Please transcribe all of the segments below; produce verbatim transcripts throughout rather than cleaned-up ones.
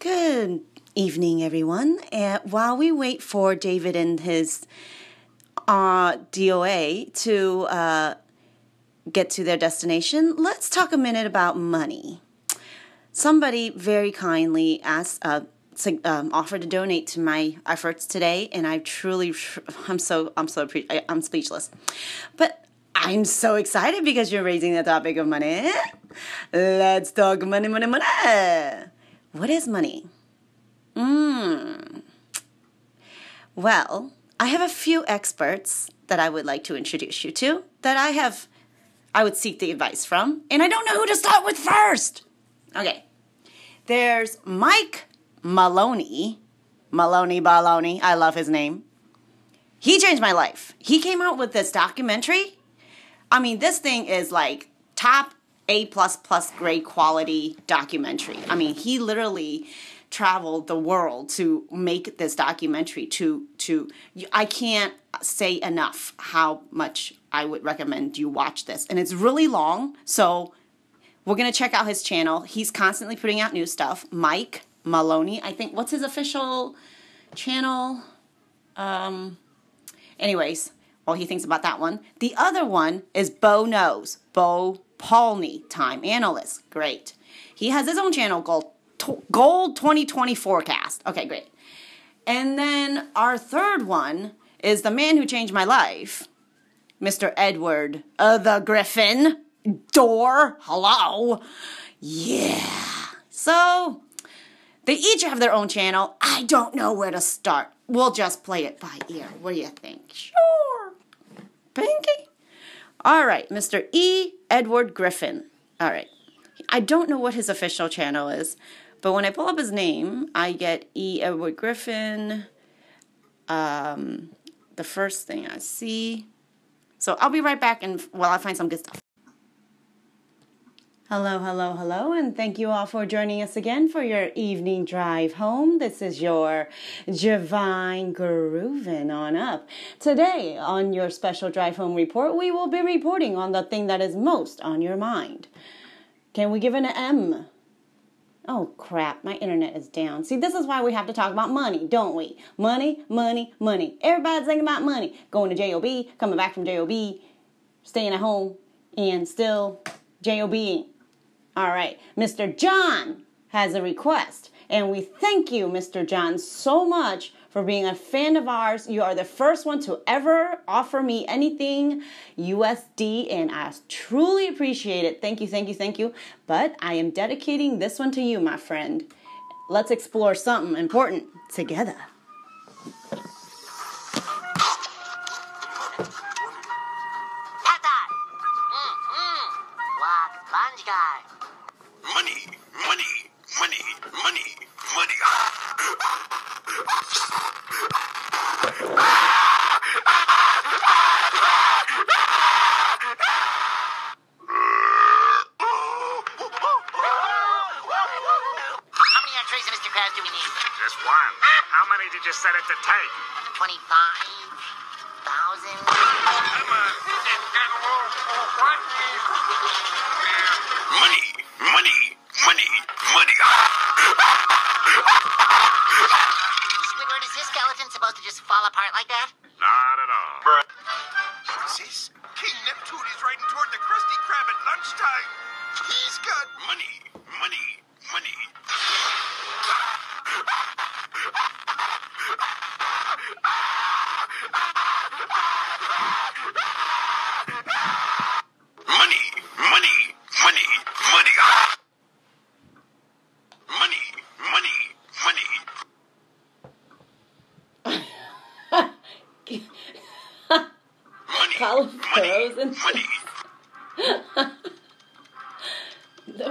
Good evening, everyone. Uh, while we wait for David and his uh, D O A to uh, get to their destination, let's talk a minute about money. Somebody very kindly asked, uh, um, offered to donate to my efforts today, and I truly, I'm so, I'm so, I, I'm speechless. But I'm so excited because you're raising the topic of money. Let's talk money, money, money. What is money? Mm. Well, I have a few experts that I would like to introduce you to that I have, I would seek the advice from, and I don't know who to start with first. Okay, there's Mike Maloney, Maloney Baloney, I love his name. He changed my life. He came out with this documentary. I mean, this thing is like top A plus plus grade quality documentary. I mean, he literally traveled the world to make this documentary to, to, I can't say enough how much I would recommend you watch this. And it's really long, so we're going to check out his channel. He's constantly putting out new stuff. Mike Maloney, I think. What's his official channel? Um, anyways, all he thinks about that one. The other one is Bo Knows. Bo Palney, time analyst. Great. He has his own channel, Gold, Gold twenty twenty Forecast. Okay, great. And then our third one is the man who changed my life, Mister Edward uh, the Griffin. Door, hello, yeah. So they each have their own channel. I don't know where to start. We'll just play it by ear. What do you think? Sure, Pinky. All right, Mister E. Edward Griffin. All right, I don't know what his official channel is, but when I pull up his name, I get E. Edward Griffin. Um, the first thing I see. So I'll be right back, and well, I'll find some good stuff. Hello, hello, hello, and thank you all for joining us again for your evening drive home. This is your Divine Groovin' on up. Today, on your special drive home report, we will be reporting on the thing that is most on your mind. Can we give an M? Oh, crap, my internet is down. See, this is why we have to talk about money, don't we? Money, money, money. Everybody's thinking about money. Going to J O B, coming back from J O B, staying at home, and still J O B. All right, Mister John has a request, and we thank you, Mister John, so much for being a fan of ours. You are the first one to ever offer me anything U S D, and I truly appreciate it. Thank you, thank you, thank you. But I am dedicating this one to you, my friend. Let's explore something important together.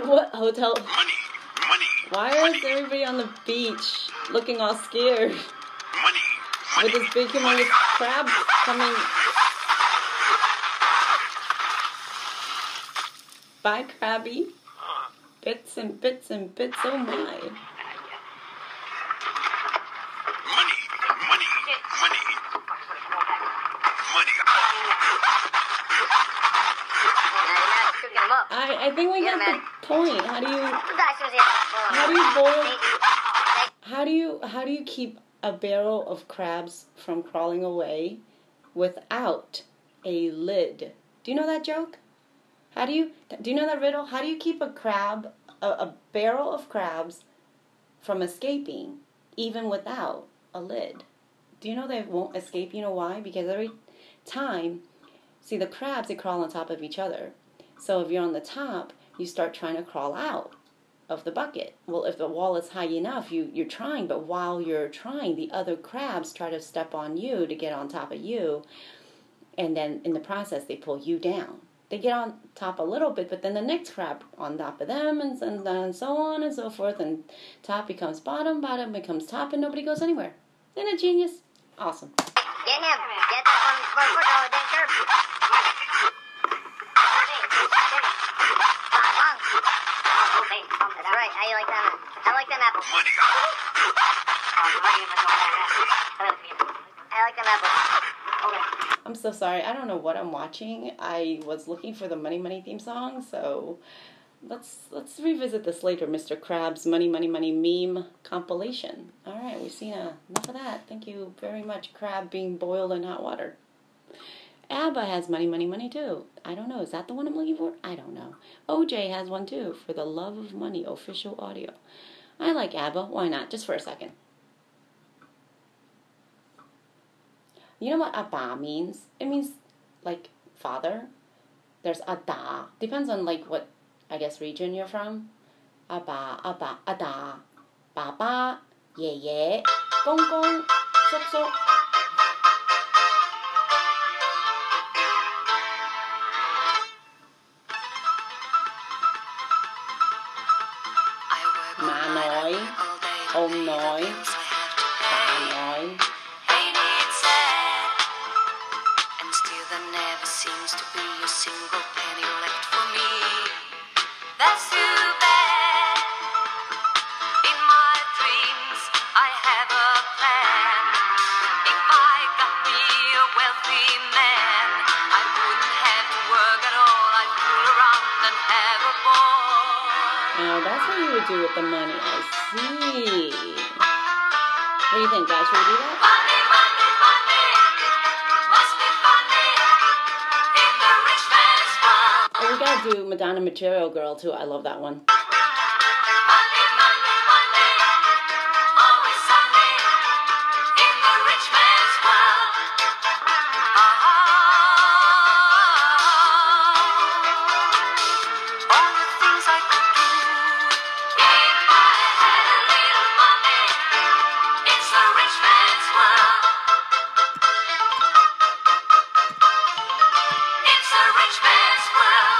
What hotel? Money, money, Why money. is everybody on the beach looking all scared? Money, money, with this big humongous crab coming by Krabby. Bits and bits and bits, oh my. I, I think we got the point. How do you, how do you boil how do you how do you keep a barrel of crabs from crawling away without a lid? Do you know that joke? How do you do you know that riddle? How do you keep a crab a, a barrel of crabs from escaping even without a lid? Do you know they won't escape? You know why? Because every time, see, the crabs, they crawl on top of each other. So if you're on the top, you start trying to crawl out of the bucket. Well, if the wall is high enough, you, you're trying, but while you're trying, the other crabs try to step on you to get on top of you, and then in the process, they pull you down. They get on top a little bit, but then the next crab on top of them, and, and, and so on and so forth, and top becomes bottom, bottom becomes top, and nobody goes anywhere. Isn't it genius? Awesome. Right, I like them. I like them apples. I like them apples. Okay. I'm so sorry. I don't know what I'm watching. I was looking for the Money Money theme song, so let's let's revisit this later. Mister Krabs' Money Money Money meme compilation. All right, we've seen enough of that. Thank you very much. Crab being boiled in hot water. ABBA has Money, Money, Money, too. I don't know. Is that the one I'm looking for? I don't know. O J has one, too, For the Love of Money, official audio. I like ABBA. Why not? Just for a second. You know what Abba means? It means, like, father. There's Ada. Depends on, like, what, I guess, region you're from. Abba, Abba, Ada. Baba, Ye Ye, Gong Gong, Sok Sok. Om Noi, Ba Noi. And still there never seems to be a single penny left for me. That's too bad. In my dreams, I have a plan. If I got me a wealthy man, I wouldn't have to work at all. I'd fool around and have a ball. Now that's what you would do with the money, I see. What do you think, guys? Should we do that? Money, money, money. Must be funny. In the rich man's world. Oh, we gotta do Madonna Material Girl too. I love that one. Money, money, money. Always sunny. In the rich man's world. Oh, all the things I could do. If I had a little money. It's a rich man's world. It's a rich man's world.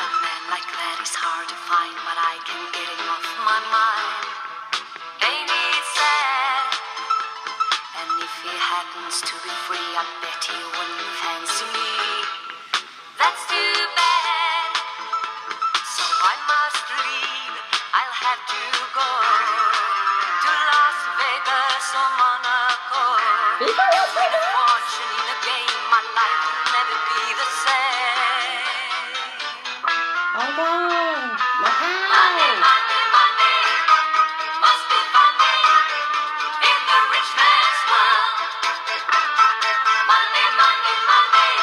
A man like that is hard to find, but I can get him off my mind. Ain't it sad? And if he happens to be free, I bet he wouldn't fancy me. That's too bad. So I must leave. I'll have to go to Las Vegas or Monaco. If I was a fortune in a game, my life will never be the same. Oh, wow. Money, money, money. Must be funny in the rich man's world. Money, money, money.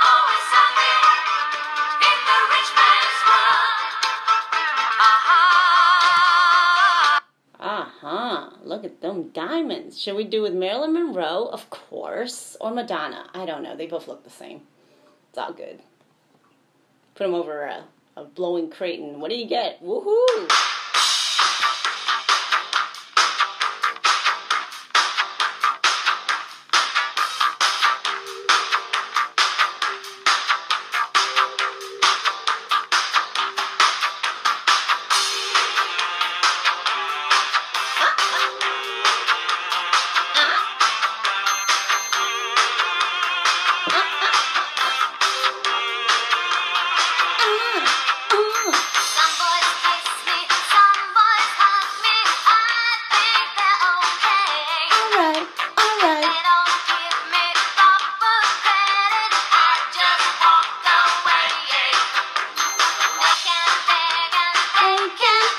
Always sunny in the rich man's world. Aha. Uh-huh. Look at them diamonds. Should we do with Marilyn Monroe, of course, or Madonna? I don't know. They both look the same. It's all good. Put them over a, a blowing crate, and what do you get? Woohoo! Some boys kiss me, some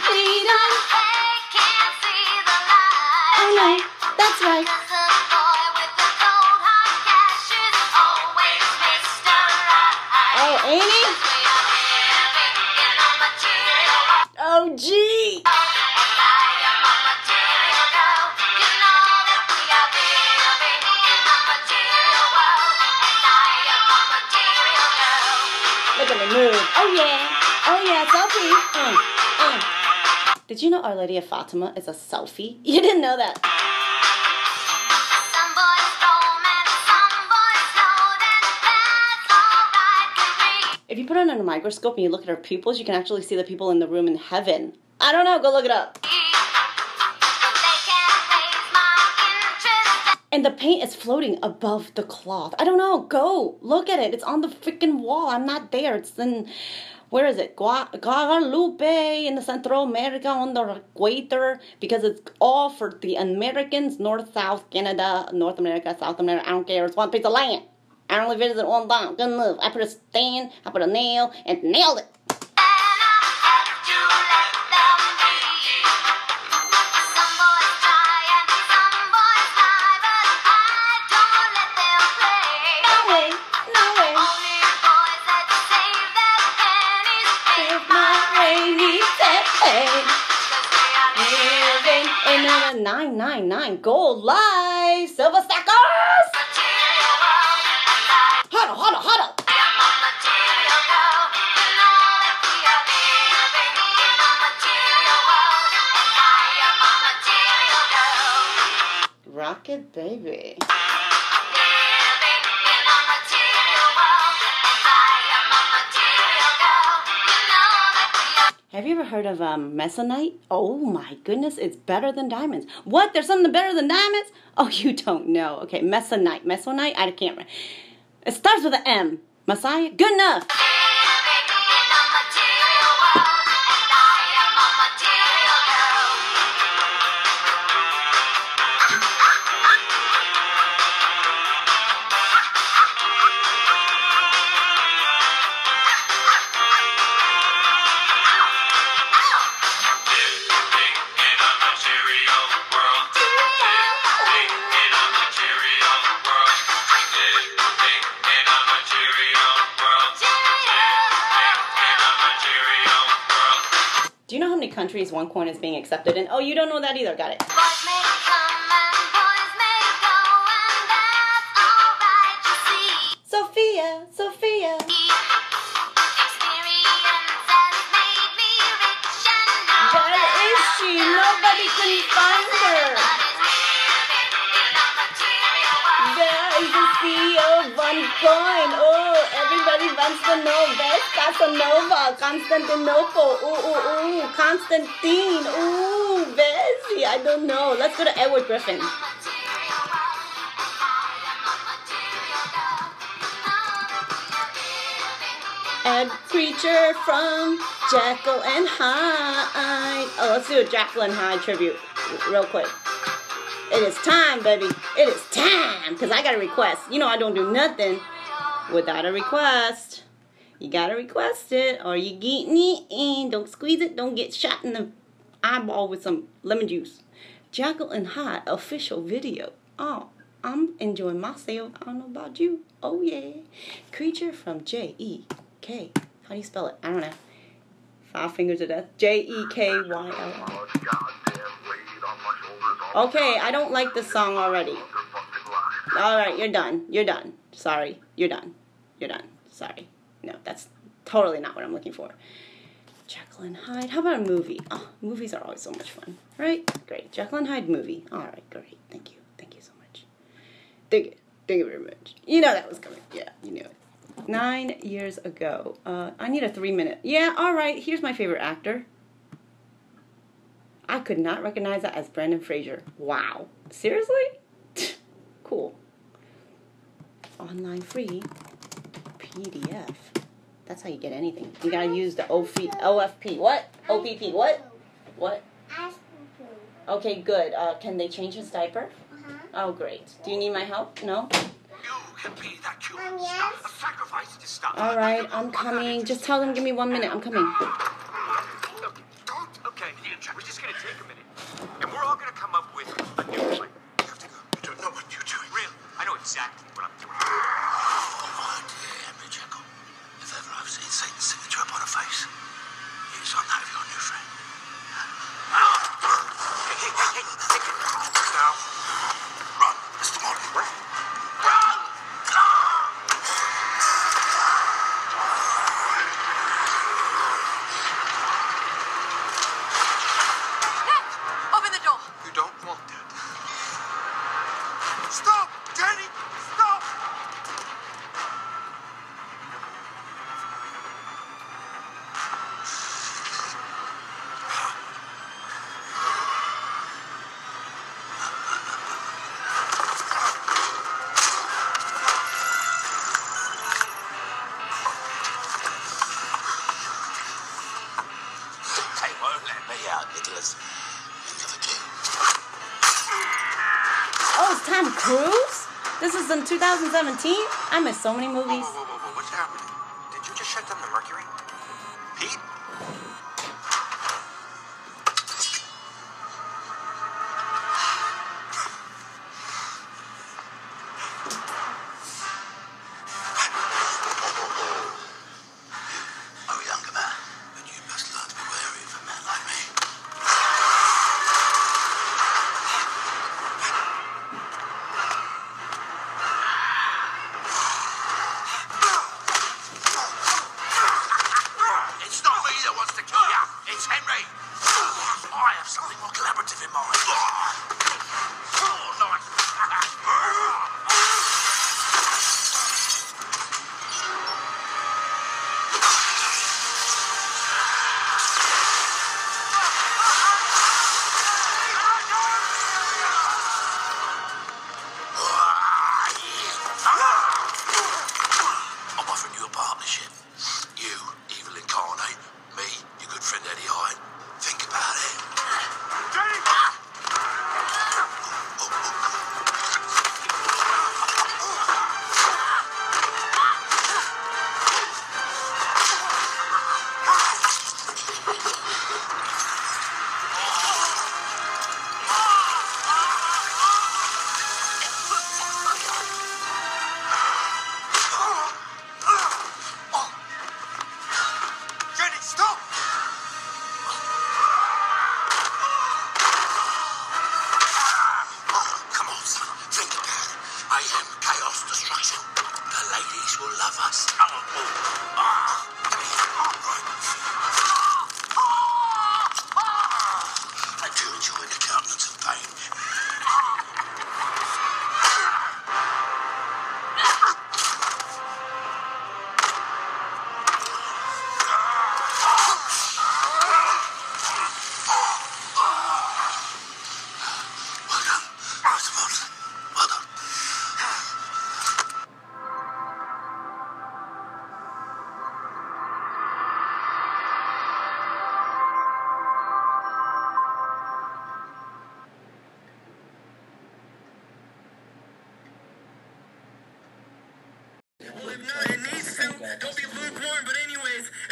freedom. They can't see the light. I know, that's right. Because the boy with the cold hard cash is always Mister Right. Oh, ain't he? Oh, gee. Look at me move. Oh, yeah. Oh, yeah, selfie. Mm, mm. Did you know Our Lady of Fatima is a selfie? You didn't know that. Some boys roam and some boys load, and that's all I can read. If you put on a microscope and you look at her pupils, you can actually see the people in the room in heaven. I don't know. Go look it up. They can't raise my interest. And the paint is floating above the cloth. I don't know. Go look at it. It's on the freaking wall. I'm not there. It's in... Where is it? Gua Guadalupe in the Central America on the equator, because it's all for the Americans, North, South, Canada, North America, South America. I don't care. It's one piece of land. I only visit one time. Good move. I put a stand, I put a nail, and nailed it. nine nine nine gold life silver stackers. Huddle, huddle, huddle. Rocket baby. Have you ever heard of um, Mesonite? Oh my goodness, it's better than diamonds. What? There's something better than diamonds? Oh, you don't know. Okay, Mesonite. Mesonite? I can't remember. It starts with an M. Messiah? Good enough. Countries one coin is being accepted in. Oh, you don't know that either. Got it. Boys may come and boys may go, and that's all right, you see. Sophia, Sophia. Experience has made me rich and now. Where is she? Nobody can find her. There is the C E O of one coin. Oh, everybody wants to know this. Casanova, Constantinople, ooh, ooh, ooh, Constantine, ooh, Bessie, I don't know. Let's go to Edward Griffin. A creature from Jekyll and Hyde. Oh, let's do a Jekyll and Hyde tribute real quick. It is time, baby. It is time, because I got a request. You know I don't do nothing without a request. You gotta request it. Are you getting it? And don't squeeze it. Don't get shot in the eyeball with some lemon juice. Jekyll and Hyde official video. Oh, I'm enjoying myself. I don't know about you. Oh, yeah. Creature from J E K. How do you spell it? I don't know. Five fingers of death. J E K Y L. Okay, I don't like this song already. Alright, you're done. You're done. Sorry. You're done. You're done. Sorry. No, that's totally not what I'm looking for. Jekyll and Hyde. How about a movie? Oh, movies are always so much fun, right? Great. Jekyll and Hyde movie. All right, great. Thank you. Thank you so much. Thank you. Thank you very much. You know that was coming. Yeah, you knew it. Nine years ago. Uh, I need a three-minute. Yeah, all right. Here's my favorite actor. I could not recognize that as Brendan Fraser. Wow. Seriously? Cool. Online free P D F. That's how you get anything. You gotta use the O F P. What? O P P. What? What? Okay, good. Uh, can they change his diaper? Uh-huh. Oh, great. Do you need my help? No? All right, I'm coming. Just tell them, give me one minute. I'm coming. Okay, Lay out, Nicholas. You never do. Oh, it's Tom Cruise? This is in two thousand seventeen? I miss so many movies. Whoa, whoa, whoa, whoa. What's happening? Did you just shut down the Mercury? Pete?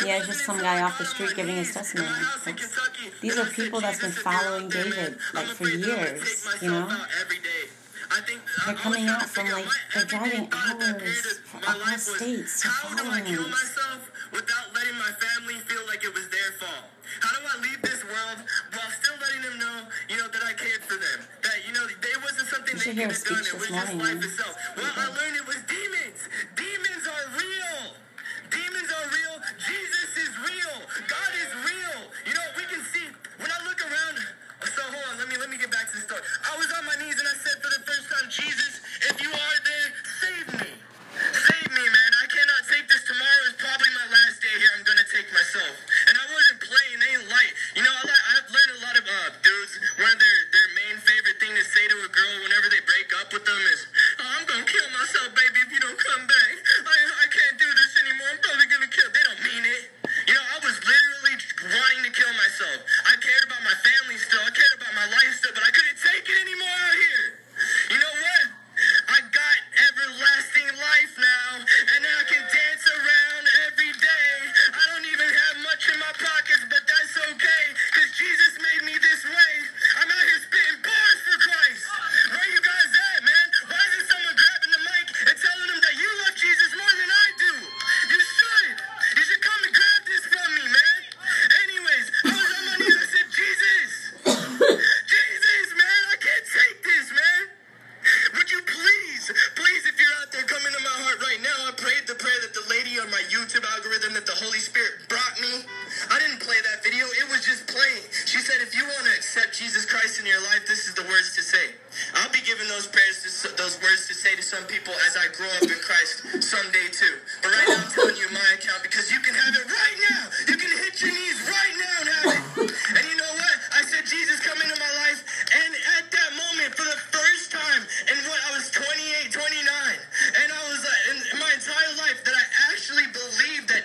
Yeah, just some guy off the street giving his testimony. That's, these are people that's been following David like for years, you know. They're coming out from like they're driving hours across states to follow him. You should hear a speech this morning. Man.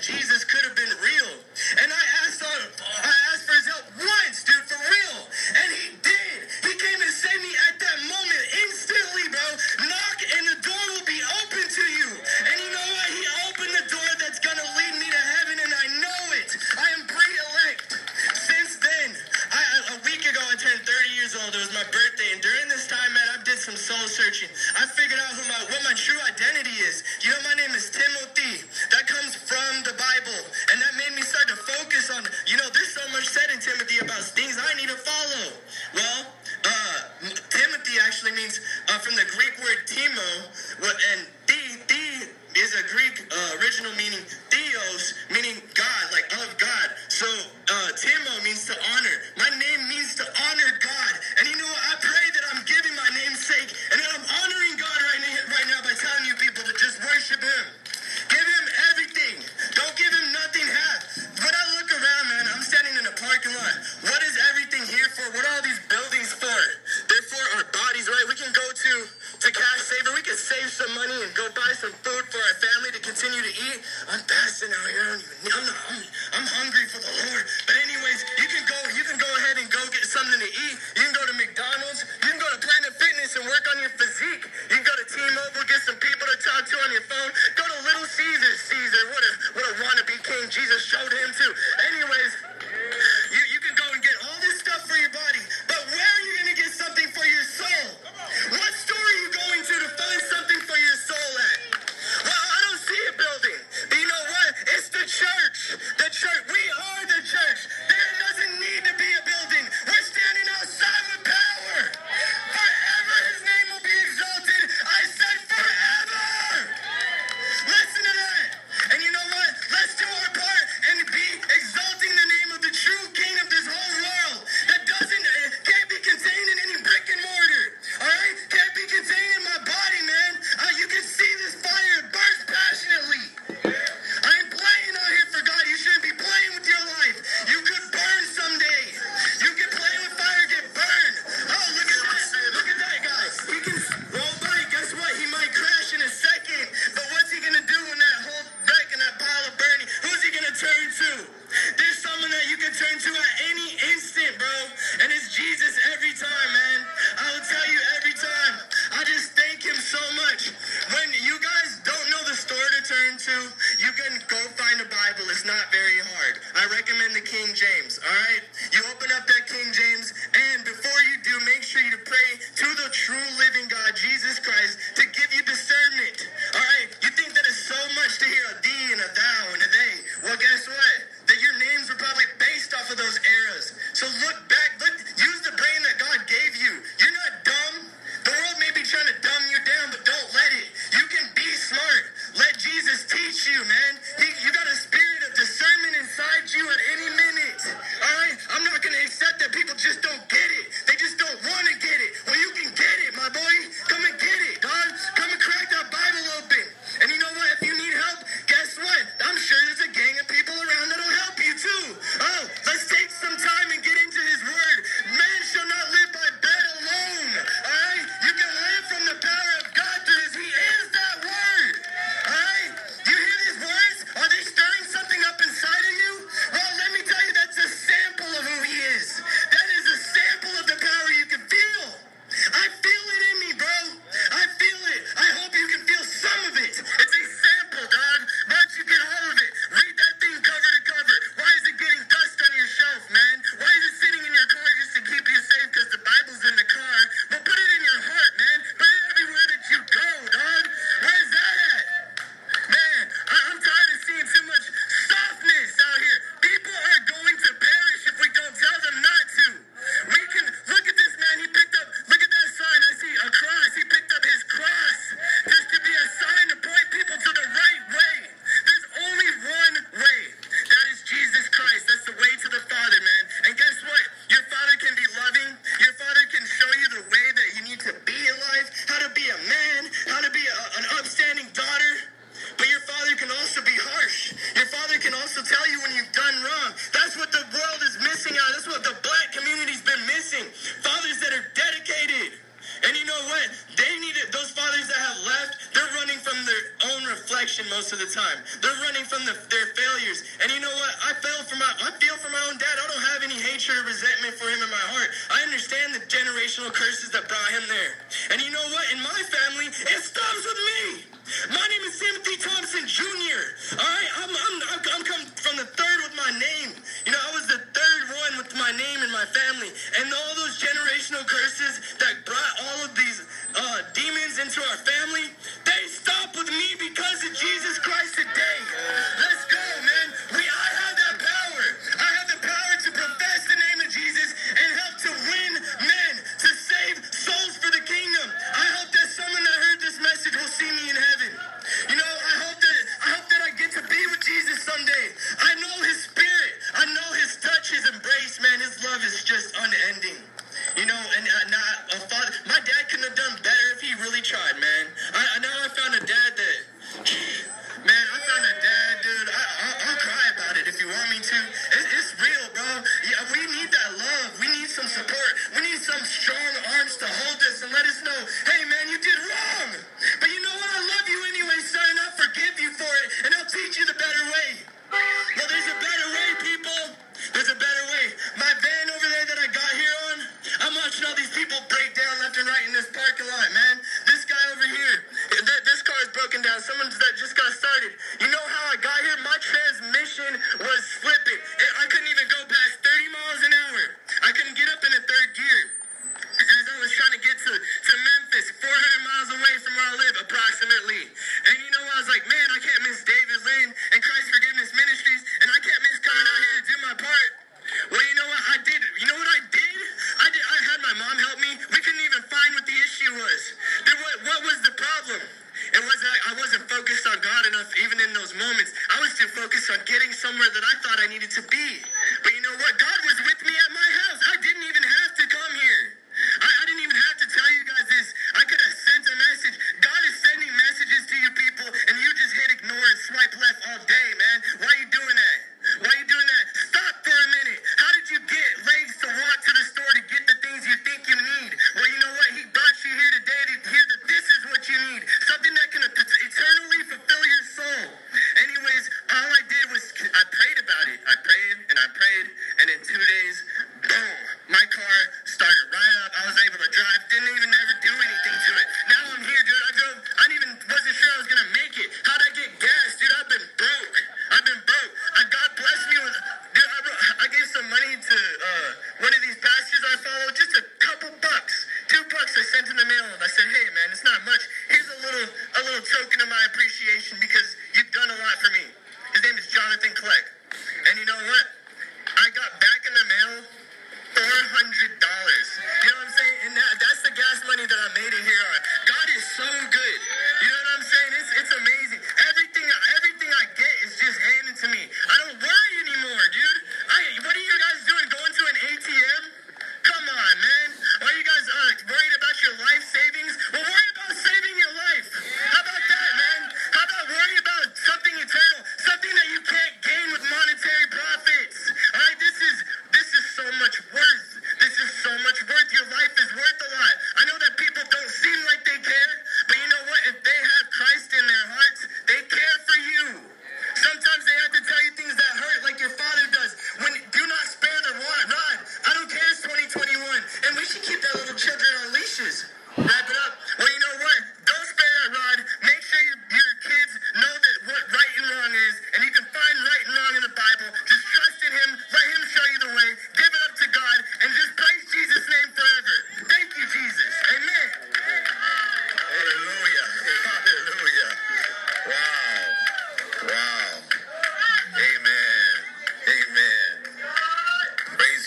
Jesus could have been real. And I asked, I asked for his help once Greek word timo, and the, the is a Greek uh, original meaning theos, meaning God, like of God. So uh, timo means to honor. My name means to honor God. And you know what? I pray that I'm giving my name's sake, and that I'm honoring God right now, right now by telling you people to just worship him. Give him everything. Don't give him nothing half. When I look around, man, I'm standing in a parking lot. What is everything here for? What are all these buildings for? They're for our bodies, right? We can go to, to Cash Saver. We can save some money and go buy some food for our family to continue to eat. I'm fasting out here. I'm not hungry. I'm hungry for the Lord. But anyways, you can go You can go ahead and go get something to eat. You can go to McDonald's. You can go to Planet Fitness and work on your physique. You can go to T-Mobile, get some people to talk to on your phone. Go to Little Caesar, Caesar. What a, what a wannabe king. Jesus showed him too. Anyways, you, you can go and get all this stuff for your body. But where are you going to get something for your soul? What store are you going to to find something for your soul at? Well, I don't see a building. But you know what? It's the church. The church. We are the church. There doesn't need to be a building. We're standing outside with power. Forever his name will be exalted. I said forever. Listen to that. And you know what? Let's do our part and be exalting the name of the true king of this whole world. That doesn't, can't be contained in any brick and mortar. All right? Can't be contained in my body, man. Uh, you can see this fire burst passionately. I ain't playing out here for God. You shouldn't be playing with your life. You could burn someday. You can play with fire, get burned. Oh, look at that. Look at that guy. He can roll by. Guess what? He might crash in a second. But what's he going to do when that whole wreck and that pile of burning? Who's he going to turn to? There's someone that you can turn to at any instant, bro. And it's Jesus every time, man. I will tell you every time. I just thank him so much. When you guys don't know the store to turn to, you can go find a Bible. It's not very hard. I recommend the King James, all right? You open up that King James, and before you do, make sure you pray to the true living God, Jesus Christ, to give you discernment, all right? You think that it's so much to hear a thee and a thou and a they. Well, guess what? That your names were probably based off of those eras. So look back. Look, use the brain that God gave you. You're not dumb. The world may be trying to dumb you down, but don't let it. You can be smart. Let Jesus teach you, man. He, you got a spirit of discernment inside you at any minute. All right? I'm not going to accept that people just don't get it. They just don't want to get it. Well, you can get it, my boy. Come and get it, dog. Come and crack that Bible open. And you know what? If you need help, guess what? I'm sure there's a gang of people around that'll help you too. Oh, let's take some time and get into his word. Man shall not live by bread alone. All right? You can live from the power of God through his. He is that word. All right? You hear these words? Are they stirring something up inside of you? Well, let me tell you, that's a sample of who he is. That is a sample of the power you can feel. I feel it in me, bro. I feel it. I hope you can feel some of it. It's a sample, dog. Once you get hold of it, read that thing cover to cover. Why is it getting dust on your shelf, man? Why is it sitting in your car just to keep you safe because the Bible's in the car? But put it in your heart, man. Put it everywhere that you go, dog. Where's that at? Man, I- I'm tired of seeing too much softness out here. People are going to perish if we don't tell them not to. We can, look at this man, he picked up, look at that sign, I see a cross, he picked up his cross. This could be a sign to point people to the right way. There's only one way. That is Jesus Christ. That's the way to the Father, man. And guess what? Your Father can be loving. Your Father can show you the way that you need to be in life, how to be a man, how to be a, an upstanding daughter. But your Father can also be harsh. Your Father can also tell you when you've done wrong. That's what the world is missing out. That's what the black community's been missing. Fathers that are dedicated. And you know what? They need it. Those fathers that have left, they're running from their own reflection most of the time. They're running from the, their failures. And you know what? I feel for my I feel for my own dad. I don't have any hatred or resentment for him in my heart. I understand the generational curses that brought him there. And you know what? In my family, it stops with me. My name is Timothy Thompson Junior All right? I'm I'm I'm, I'm coming from the third with my name. You know, I was the third one with my name in my family. And all those generational curses that brought all all of these uh, demons into our family, they stop with me because of Jesus Christ today. Let's go, man. We, I have that power. I have the power to profess the name of Jesus and help to win men, to save souls for the kingdom. I hope that some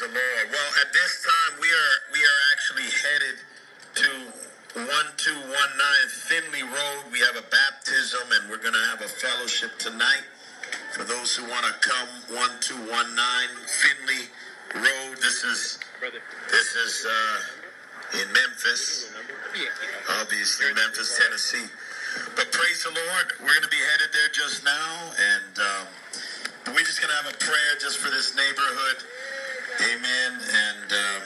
the Lord. Well, at this time, we are we are actually headed to one two one nine Finley Road. We have a baptism, and we're going to have a fellowship tonight. For those who want to come, one two one nine Finley Road. This is this is uh, in Memphis, obviously Memphis, Tennessee. But praise the Lord, we're going to be headed there just now, and um, we're just going to have a prayer just for this neighborhood. Amen. And um,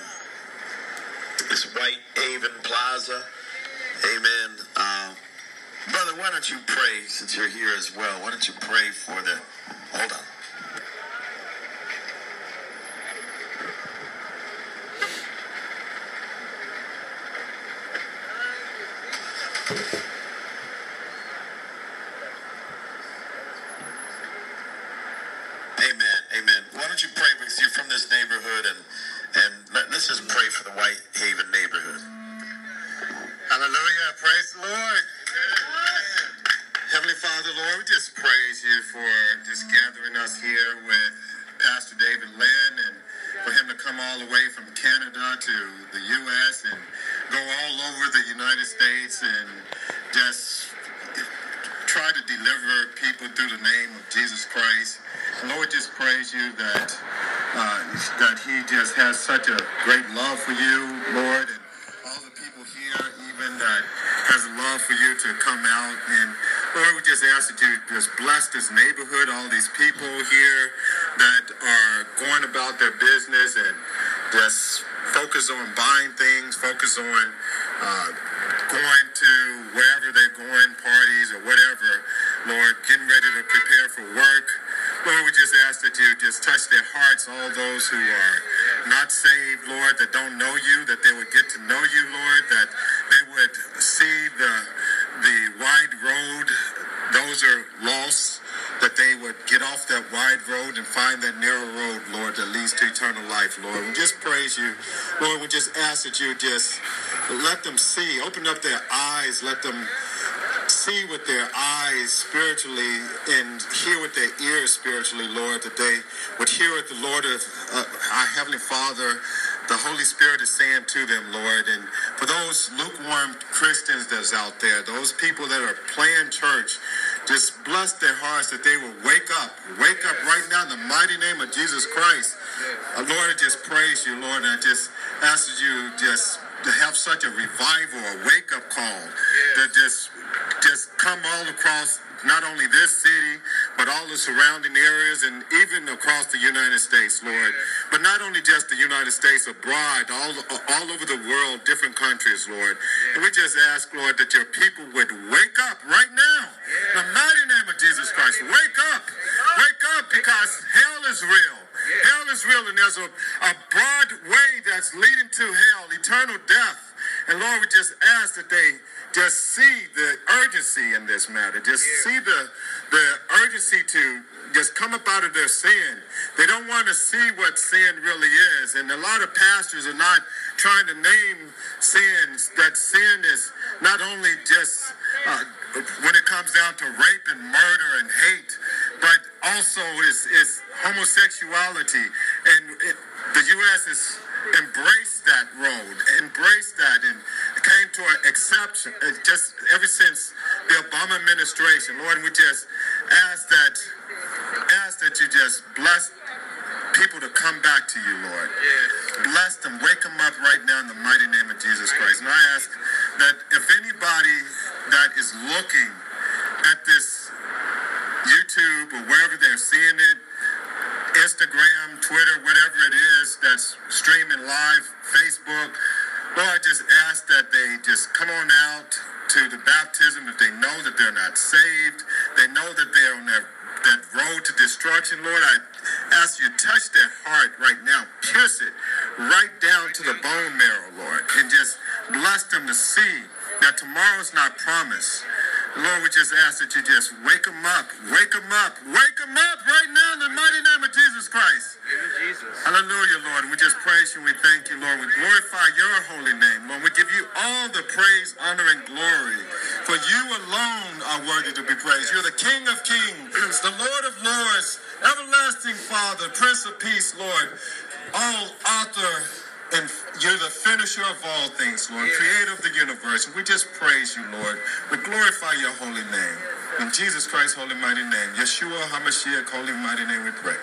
this Whitehaven Plaza. Amen. Uh, brother, why don't you pray since you're here as well? Why don't you pray for the... Hold on. Neighborhood and and let, let's just pray for the Whitehaven neighborhood. Hallelujah. Praise the Lord. Amen. Heavenly Father, Lord, we just praise you for just gathering us here with Pastor David Lynn, and for him to come all the way from Canada to the U S and go all over the United States and just try to deliver people through the name of Jesus Christ. Lord, just praise you that uh, that he just has such a great love for you, Lord, and all the people here even that has a love for you to come out. And Lord, we just ask that you just bless this neighborhood, all these people here that are going about their business and just focus on buying things, focus on uh, going to wherever they're going, parties or whatever, Lord, getting ready to prepare for work. Lord, we just ask that you just touch their hearts, all those who are not saved, Lord, that don't know you, that they would get to know you, Lord, that they would see the the wide road. Those are lost, that they would get off that wide road and find that narrow road, Lord, that leads to eternal life, Lord. We just praise you. Lord, we just ask that you just let them see, open up their eyes, let them see with their eyes spiritually and hear with their ears spiritually, Lord, that they would hear what the Lord of uh, our Heavenly Father, the Holy Spirit is saying to them, Lord. And for those lukewarm Christians that's out there, those people that are playing church, just bless their hearts that they will wake up. Wake up right now in the mighty name of Jesus Christ. Uh, Lord, I just praise you, Lord. And I just ask that you just to have such a revival, a wake-up call that just... just come all across not only this city, but all the surrounding areas and even across the United States, Lord. But not only just the United States, abroad, all all over the world, different countries, Lord. And we just ask, Lord, that your people would wake up right now. In the mighty name of Jesus Christ, wake up. Wake up, because hell is real. Hell is real, and there's a, a broad way that's leading to hell, eternal death. And Lord, we just ask that they just see the urgency in this matter. Just see the the urgency to just come up out of their sin. They don't want to see what sin really is. And a lot of pastors are not trying to name sins. That sin is not only just uh, when it comes down to rape and murder and hate, but also is is homosexuality. And it, the U S is... embrace that road, embrace that, and came to an exception just ever since the Obama administration. Lord, we just ask that, ask that you just bless people to come back to you, Lord. Yes. Bless them, wake them up right now in the mighty name of Jesus Christ. And I ask that if anybody that is looking at this YouTube or wherever they're seeing it, Instagram, Twitter, whatever it is that's streaming live, Facebook. Lord, I just ask that they just come on out to the baptism if they know that they're not saved. They know that they're on that, that road to destruction. Lord, I ask you to touch their heart right now. Pierce it right down to the bone marrow, Lord, and just bless them to see that tomorrow's not promised. Lord, we just ask that you just wake them up, wake them up, wake them up right now in the mighty name of Jesus Christ. Jesus. Hallelujah, Lord. We just praise you. We thank you, Lord. We glorify your holy name, Lord. We give you all the praise, honor, and glory. For you alone are worthy to be praised. You're the King of kings, the Lord of lords, everlasting Father, Prince of Peace, Lord. all author, and you're the finisher of all things, Lord, creator of the universe. We just praise you, Lord. We glorify your holy name. In Jesus Christ's holy mighty name, Yeshua HaMashiach, holy mighty name we pray.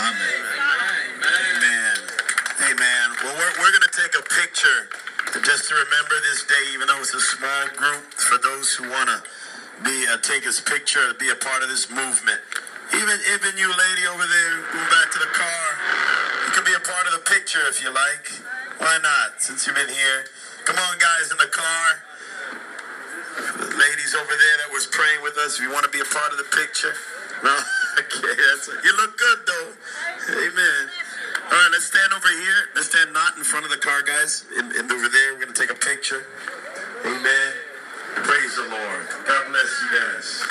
Amen. Amen. Amen. Well, we're, we're going to take a picture just to remember this day, even though it's a small group, for those who want to be uh, take this picture, be a part of this movement. Even, even you lady over there, go back to the car. You can be a part of the picture if you like. Why not? Since you've been here. Come on, guys in the car. The ladies over there that was praying with us, if you want to be a part of the picture. No? Okay, that's it. You look good, though. Amen. All right, let's stand over here. Let's stand not in front of the car, guys. And, and over there, we're going to take a picture. Amen. Praise the Lord. God bless you guys.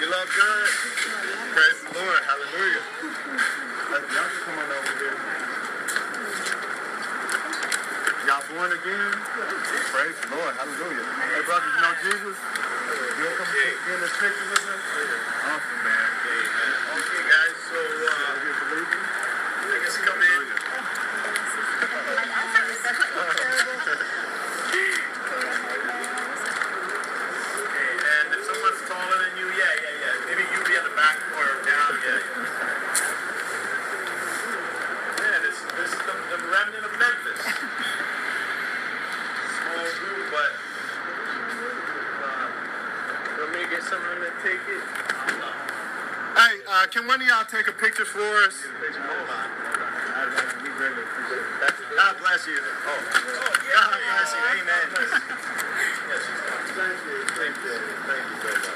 You love God? Praise the Lord. Hallelujah. Y'all can come on over here. Y'all born again? Praise the Lord. Hallelujah. Hey, brothers, you know Jesus? You'll come get in this picture with us? Awesome, man. Okay, guys, so uh, I guess come in. And if someone's taller than you, yeah, yeah, yeah. Maybe you be on the back or down, yeah. Yeah, this, this is the, the remnant of Memphis. Small group, but uh, let me get someone to take it. Hey, uh, can one of y'all take a picture for us? God bless you. Oh, God bless you. Amen. Thank you. Thank you. Thank you very much.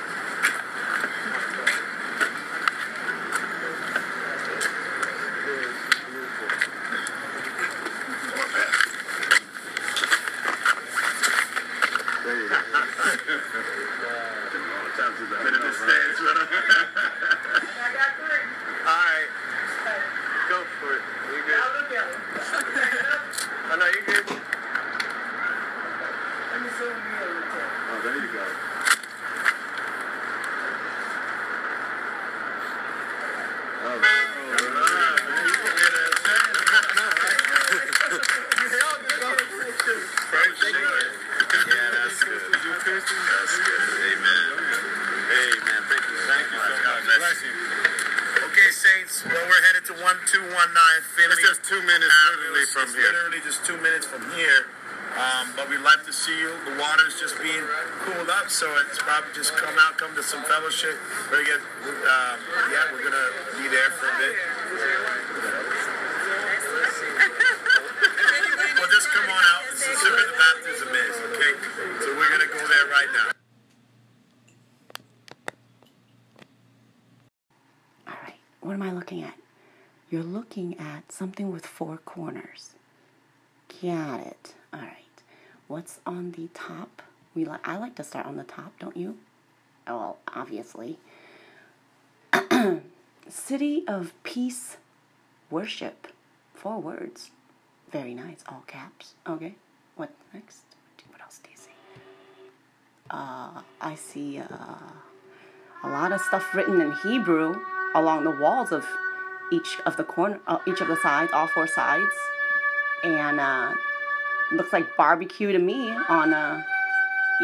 So it's probably just come out, come to some fellowship. We're gonna get, um, yeah, we're going to be there for a bit. Well, just come on out. This is where the baptism is, okay? So we're going to go there right now. All right, what am I looking at? You're looking at something with four corners. Got it. All right, what's on the top? We li- I like to start on the top, don't you? Oh, well, obviously. City of Peace Worship. Four words. Very nice. All caps. Okay. What next? What else do you see? Uh, I see uh, a lot of stuff written in Hebrew along the walls of each of the corner, uh, each of the sides, all four sides. And uh, looks like barbecue to me on... Uh,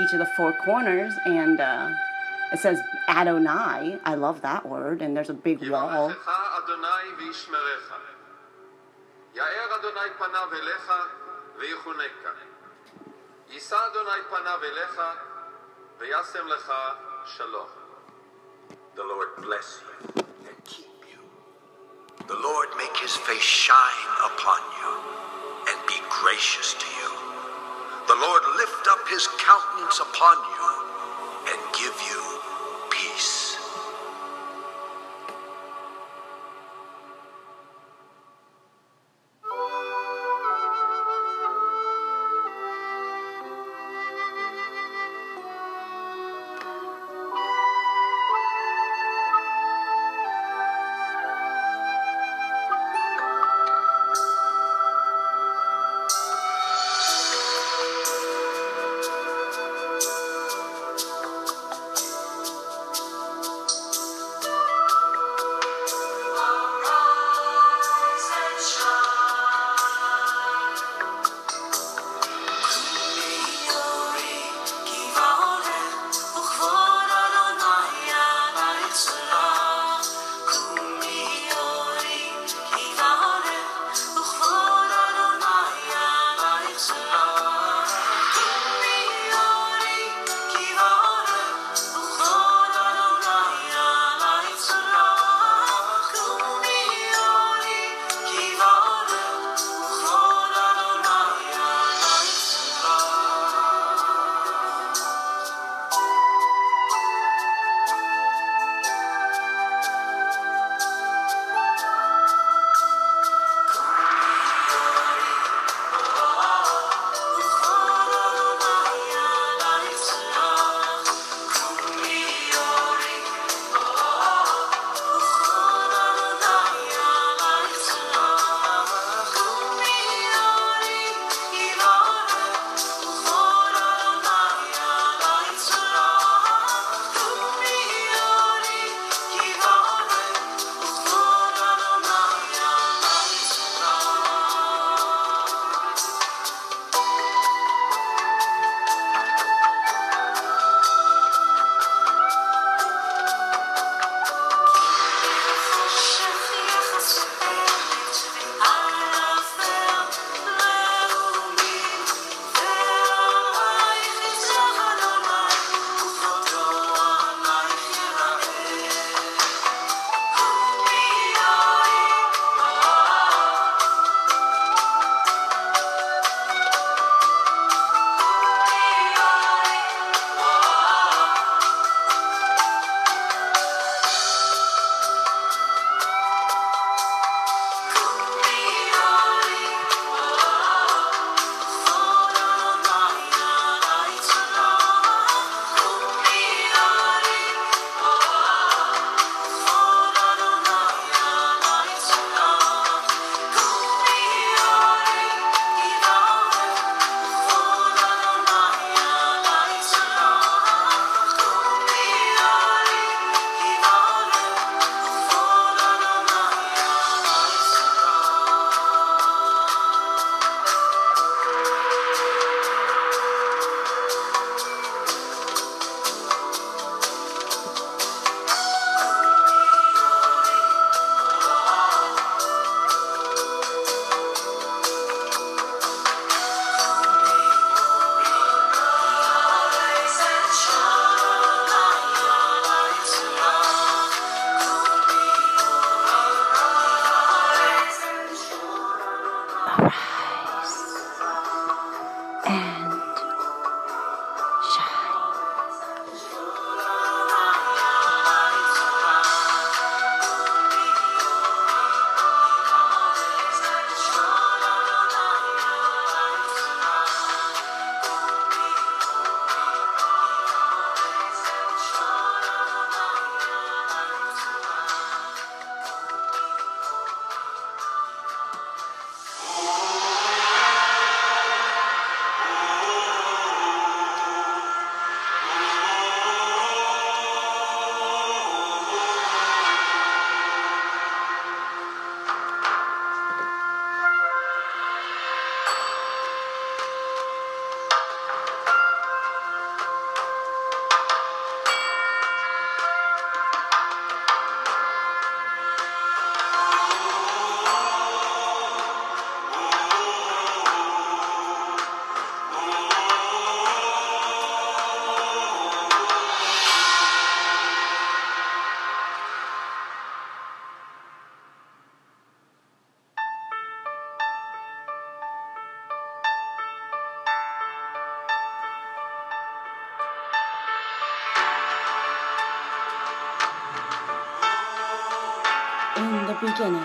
each of the four corners, and uh, it says Adonai. I love that word, and there's a big wall. The Lord bless you and keep you. The Lord make his face shine upon you and be gracious to you. The Lord lift up his countenance upon you and give you peace. beginning.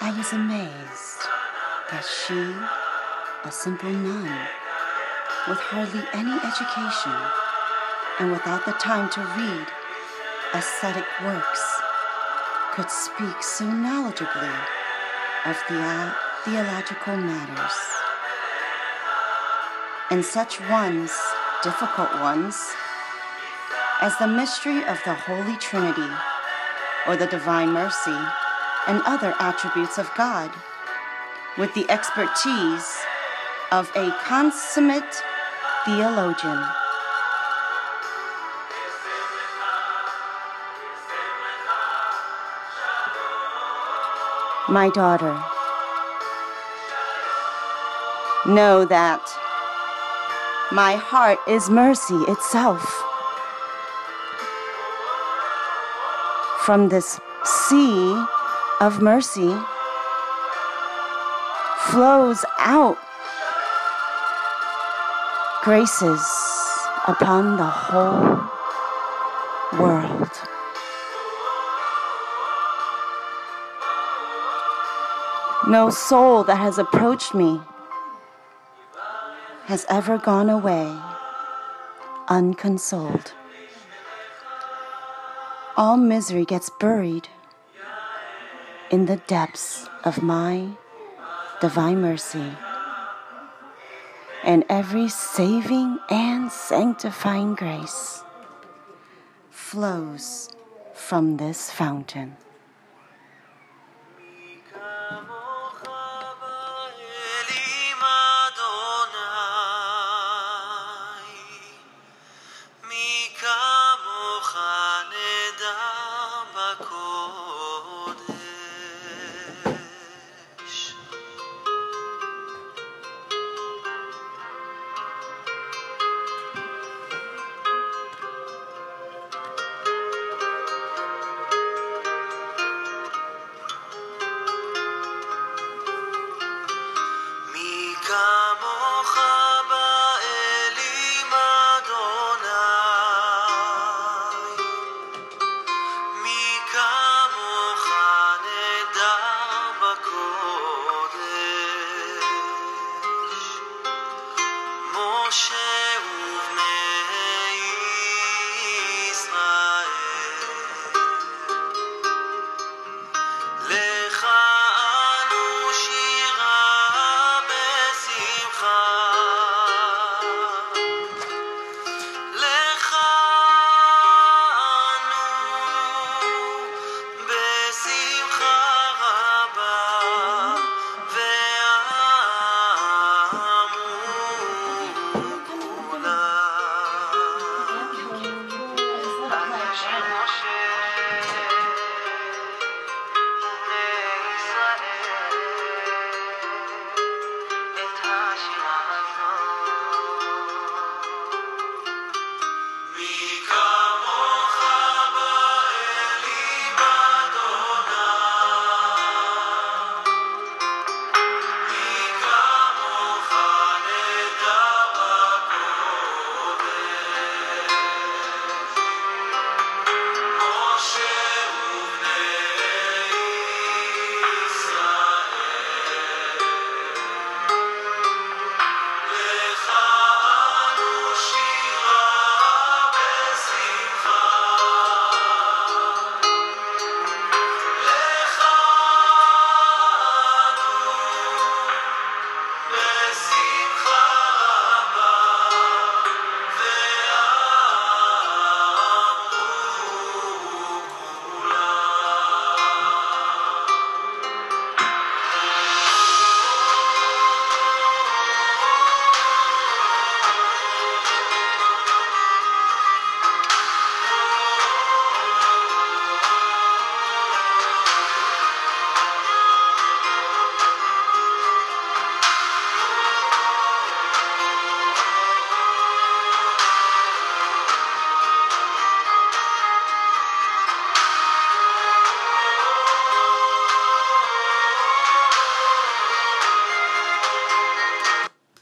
I was amazed that she, a simple nun, with hardly any education and without the time to read ascetic works, could speak so knowledgeably of the- theological matters. And such ones, difficult ones, as the mystery of the Holy Trinity or the Divine Mercy, and other attributes of God, with the expertise of a consummate theologian. My daughter, know that my heart is mercy itself. From this sea of mercy flows out graces upon the whole world. No soul that has approached me has ever gone away unconsoled. All misery gets buried in the depths of my divine mercy, and every saving and sanctifying grace flows from this fountain. God.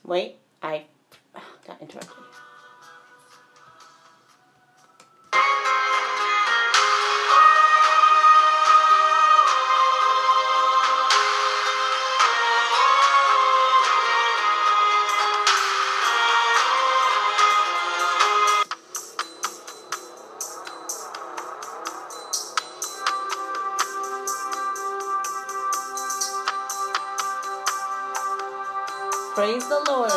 Wait, I got interrupted. Praise the Lord.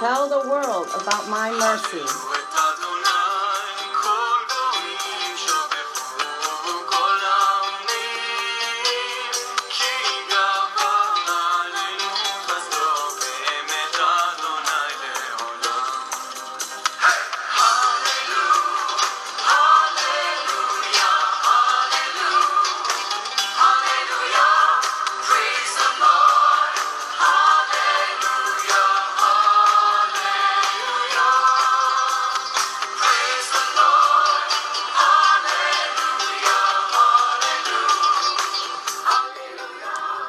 Tell the world about my mercy.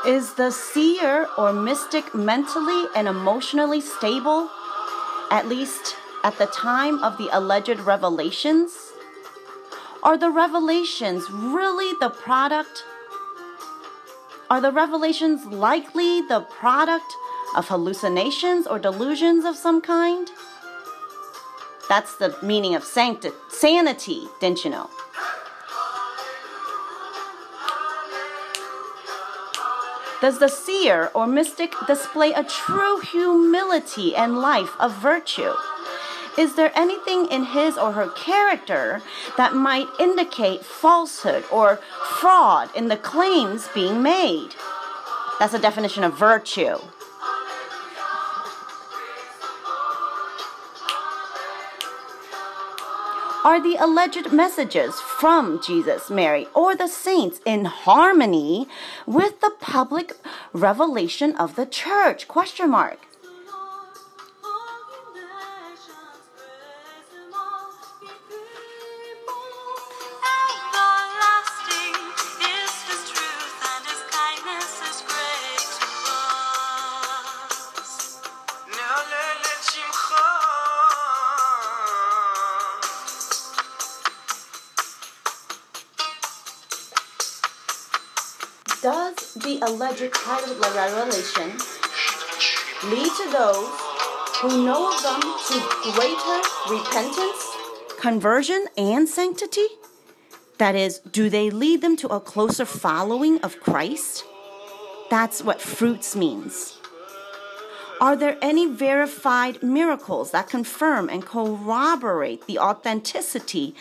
Is the seer or mystic mentally and emotionally stable, at least at the time of the alleged revelations? Are the revelations really the product? Are the revelations likely the product of hallucinations or delusions of some kind? That's the meaning of sancti- sanity, didn't you know? Does the seer or mystic display a true humility and life of virtue? Is there anything in his or her character that might indicate falsehood or fraud in the claims being made? That's a definition of virtue. Are the alleged messages from Jesus, Mary, or the saints in harmony with the public revelation of the church? Question mark. Does the alleged private revelation lead to those who know of them to greater repentance, conversion, and sanctity? That is, do they lead them to a closer following of Christ? That's what fruits means. Are there any verified miracles that confirm and corroborate the authenticity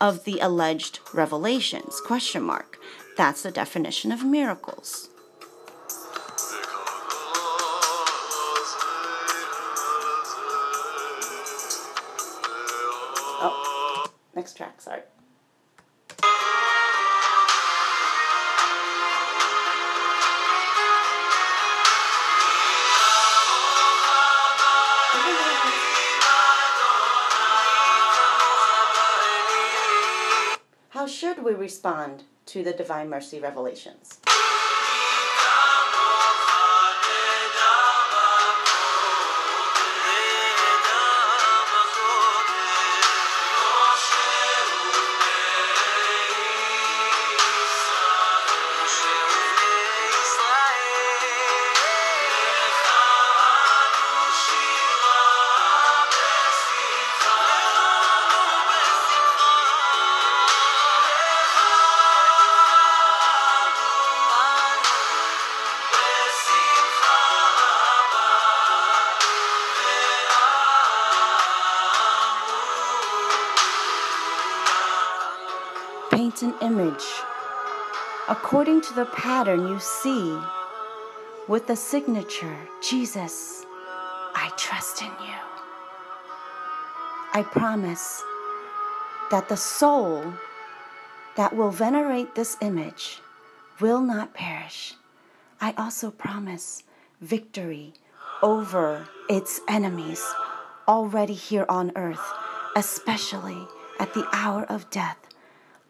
of the alleged revelations? Question mark. That's the definition of miracles. Oh, next track, sorry. How should we respond to the Divine Mercy revelations? represents an image according to the pattern you see with the signature, Jesus, I trust in you. I promise that the soul that will venerate this image will not perish. I also promise victory over its enemies already here on earth, especially at the hour of death.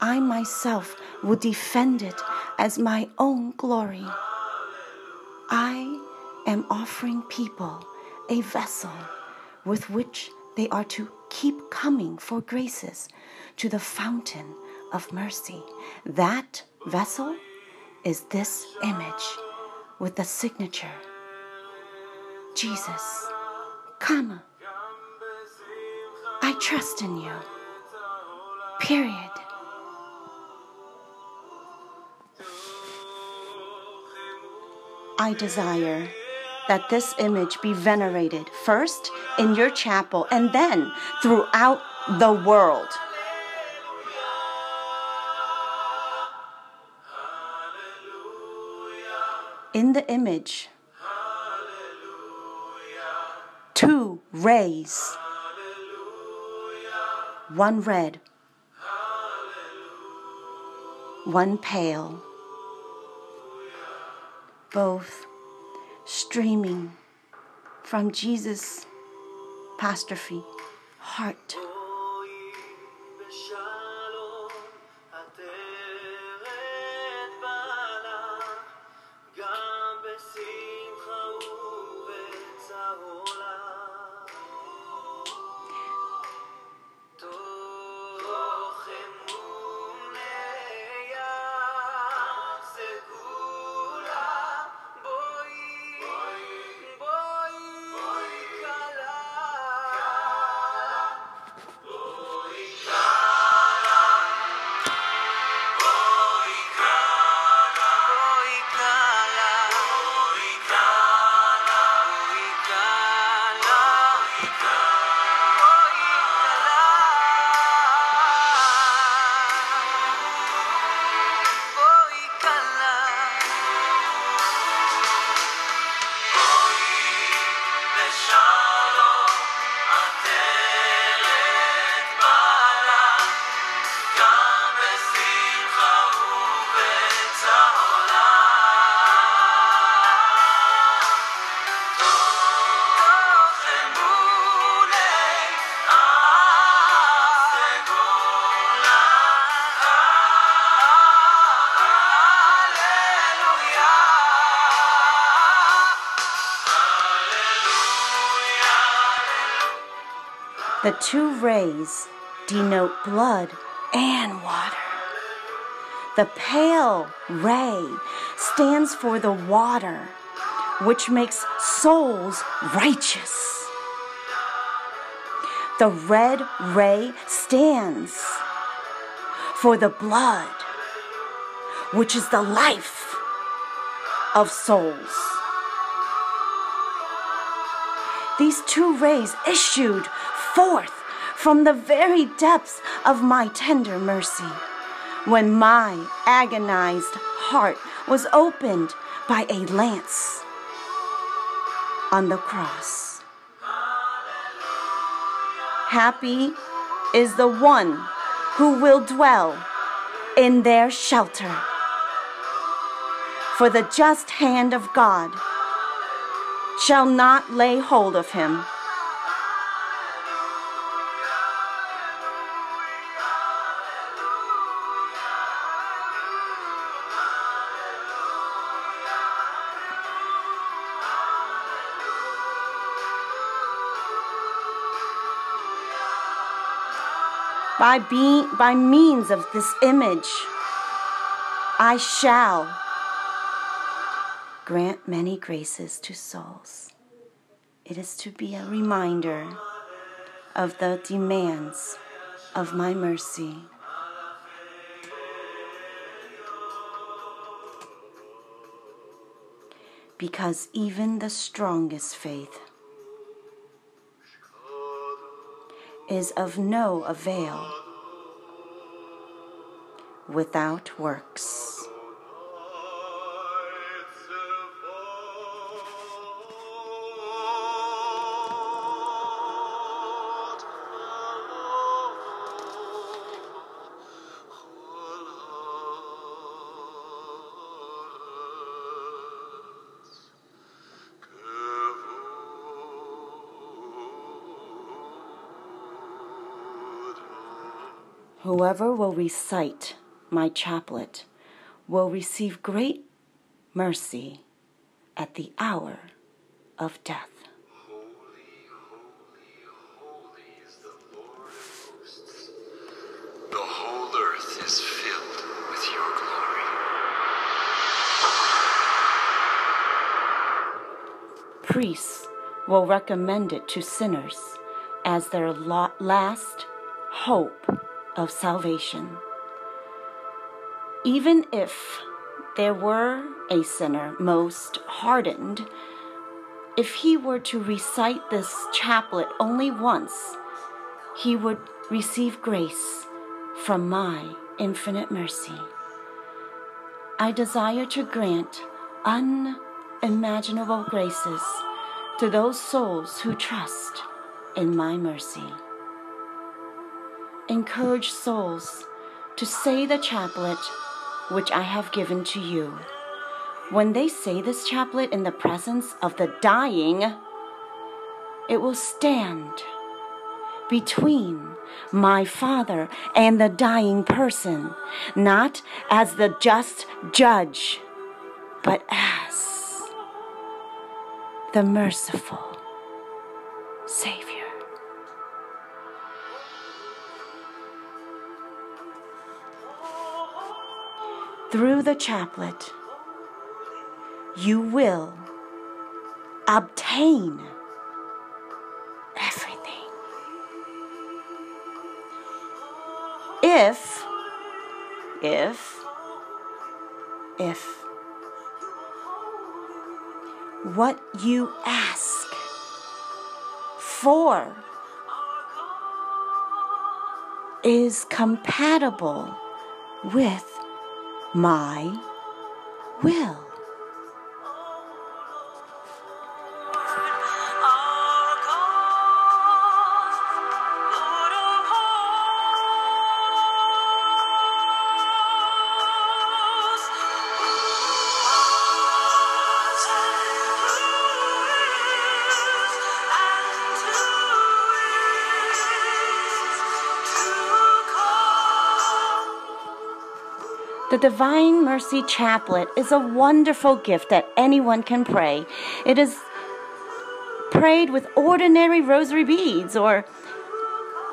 I myself will defend it as my own glory. I am offering people a vessel with which they are to keep coming for graces to the fountain of mercy. That vessel is this image with the signature, Jesus, comma, I trust in you, period. I desire that this image be venerated first in your chapel and then throughout the world. In the image, two rays, one red, one pale, both streaming from Jesus' apostrophe heart. The two rays denote blood and water. The pale ray stands for the water, which makes souls righteous. The red ray stands for the blood, which is the life of souls. These two rays issued forth from the very depths of my tender mercy, when my agonized heart was opened by a lance on the cross. Happy is the one who will dwell in their shelter, for the just hand of God shall not lay hold of him. By, be, by means of this image, I shall grant many graces to souls. It is to be a reminder of the demands of my mercy. Because even the strongest faith is of no avail without works. Whoever will recite my chaplet will receive great mercy at the hour of death. Holy, holy, holy is the Lord of hosts. The whole earth is filled with your glory. Priests will recommend it to sinners as their last hope of salvation. Even if there were a sinner most hardened, if he were to recite this chaplet only once, he would receive grace from my infinite mercy. I desire to grant unimaginable graces to those souls who trust in my mercy. Encourage souls to say the chaplet which I have given to you. When they say this chaplet in the presence of the dying, it will stand between my Father and the dying person, not as the just judge, but as the merciful Savior. Through the chaplet, you will obtain everything. If, if, if what you ask for is compatible with my will. The Divine Mercy Chaplet is a wonderful gift that anyone can pray. It is prayed with ordinary rosary beads, or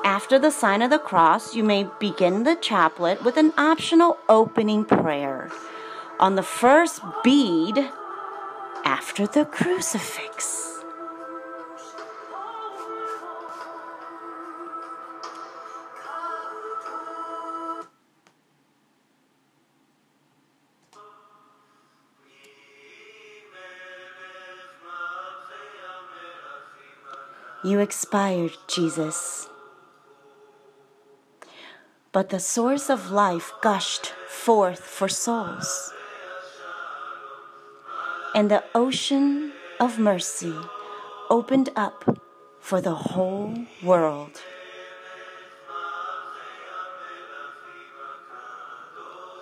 after the sign of the cross, you may begin the chaplet with an optional opening prayer. On the first bead, after the crucifix, you expired, Jesus, but the source of life gushed forth for souls, and the ocean of mercy opened up for the whole world.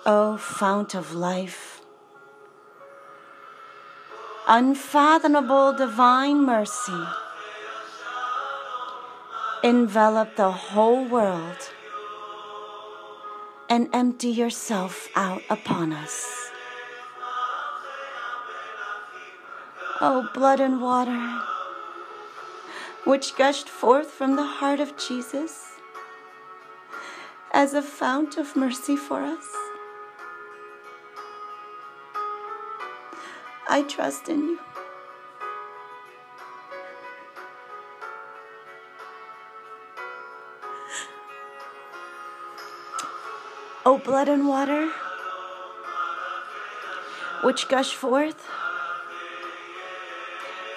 O fount of life, unfathomable divine mercy, envelop the whole world and empty yourself out upon us. O blood and water, which gushed forth from the heart of Jesus as a fount of mercy for us, I trust in you. O blood and water, which gush forth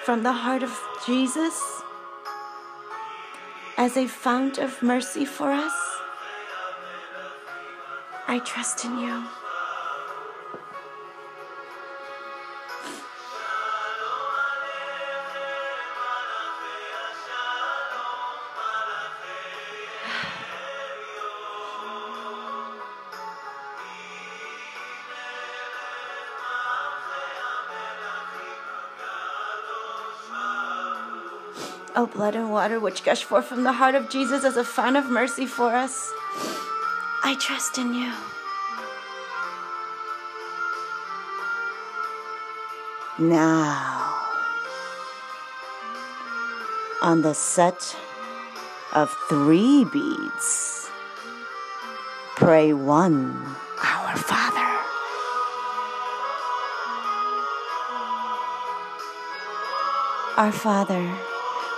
from the heart of Jesus as a fount of mercy for us, I trust in you. O blood and water which gush forth from the heart of Jesus as a fount of mercy for us, I trust in you. Now, on the set of three beads, pray one, Our Father. Our Father,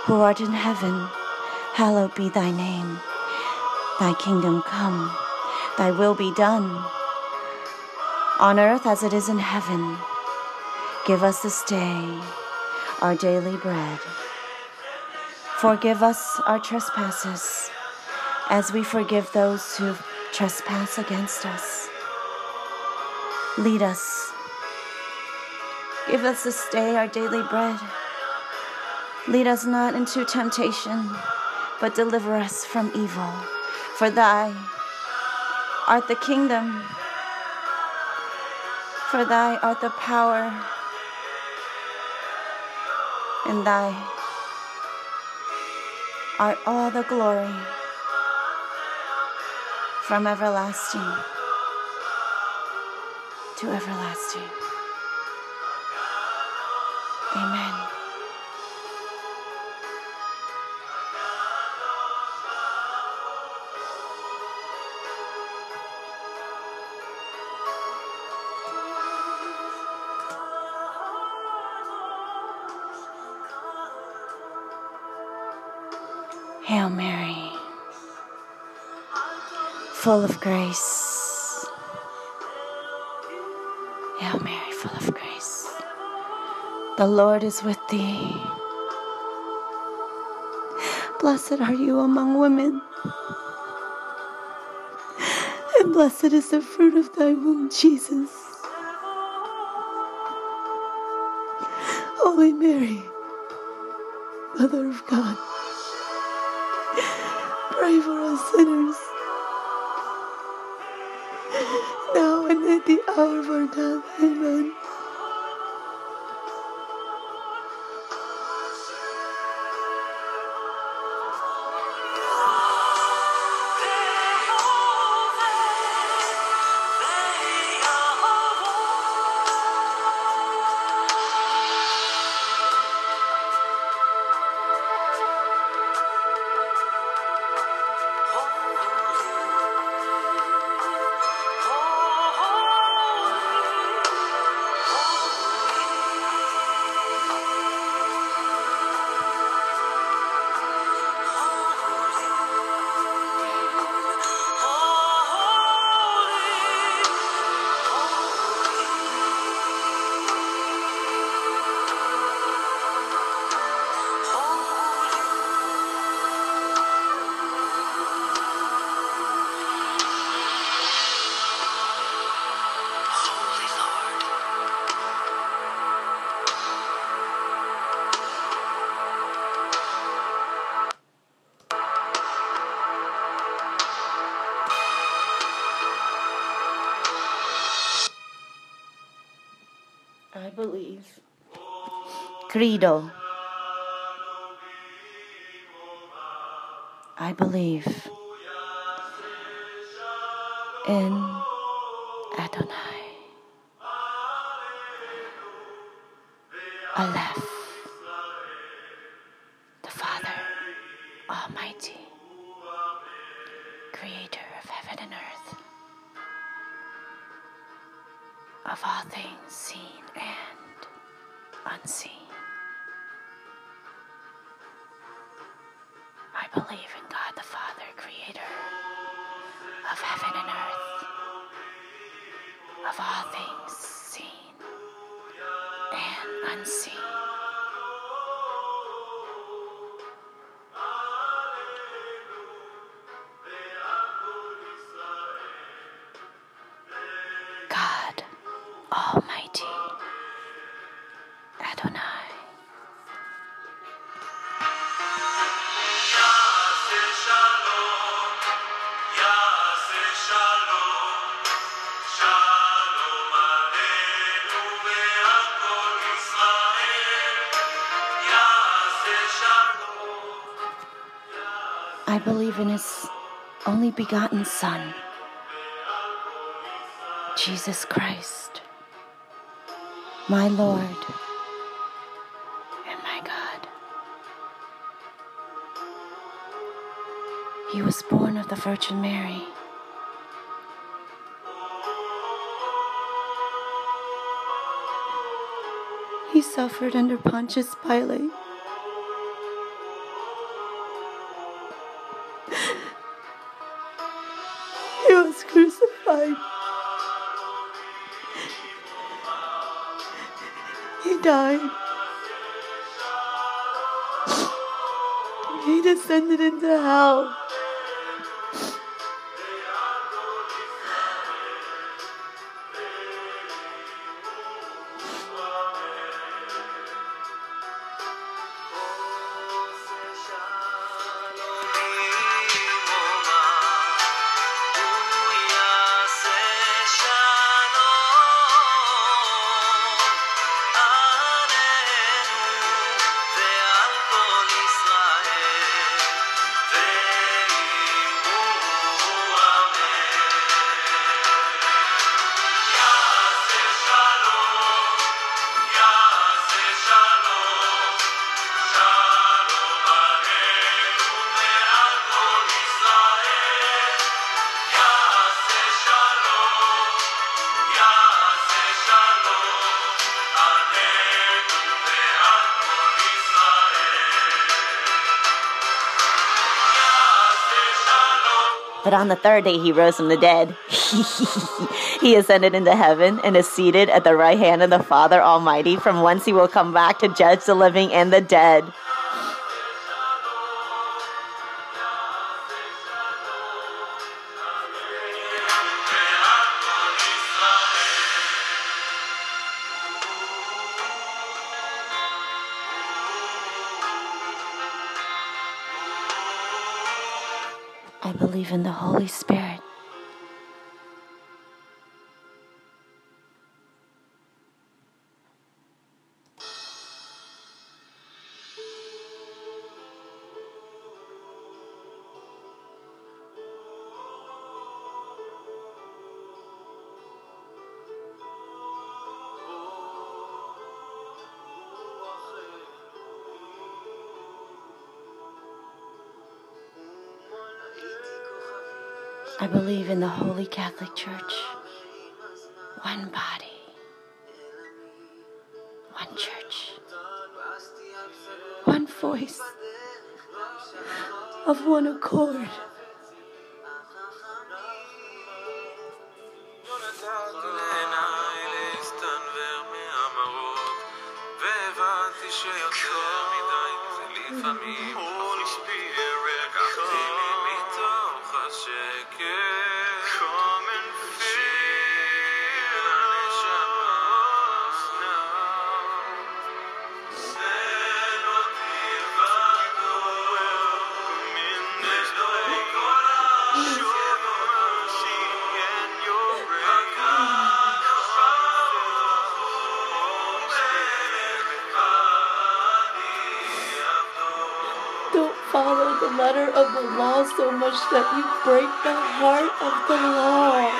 who art in heaven, hallowed be thy name. Thy kingdom come, thy will be done, on earth as it is in heaven. Give us this day our daily bread. Forgive us our trespasses, as we forgive those who trespass against us. Lead us. Give us this day our daily bread. Lead us not into temptation, but deliver us from evil. For thy art the kingdom, for thy art the power, and thy art all the glory from everlasting to everlasting. Amen. Hail Mary, full of grace. Hail Mary, full of grace. The Lord is with thee. Blessed are you among women, and blessed is the fruit of thy womb, Jesus. Holy Mary, Mother of God, pray for us sinners, now and at the hour of our death. Amen. Believe. Credo. I believe in Adonai, Aleph, the Father Almighty, Creator of heaven and earth, of all things seen and unseen. I believe in God the Father, Creator of heaven and earth, of all things seen and unseen. believe in his only begotten Son, Jesus Christ, my Lord and my God. He was born of the Virgin Mary. He suffered under Pontius Pilate. He was crucified. He died. He descended into hell. But on the third day he rose from the dead. He ascended into heaven and is seated at the right hand of the Father Almighty, from whence he will come back to judge the living and the dead. I believe in the Holy Spirit, I believe in the Holy Catholic Church, one body, one church, one voice, of one accord. Follow the letter of the law so much that you break the heart of the law.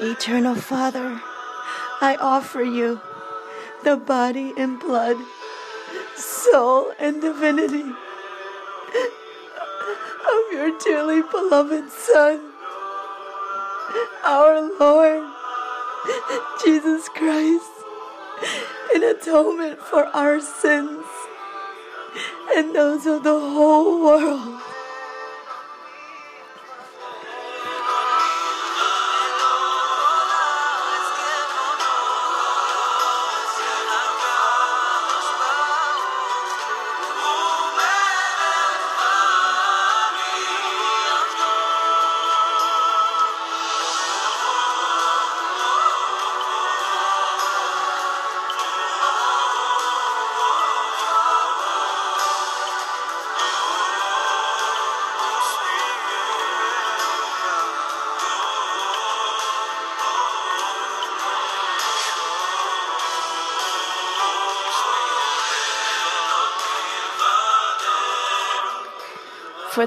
Eternal Father, I offer you the body and blood, soul and divinity of your dearly beloved Son, our Lord, Jesus Christ, in atonement for our sins and those of the whole world. Oh, for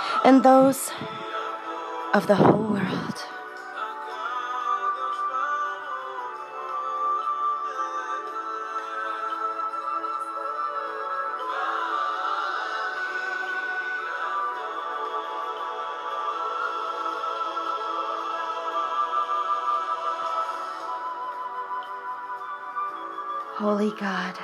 and those of the whole world. Holy God,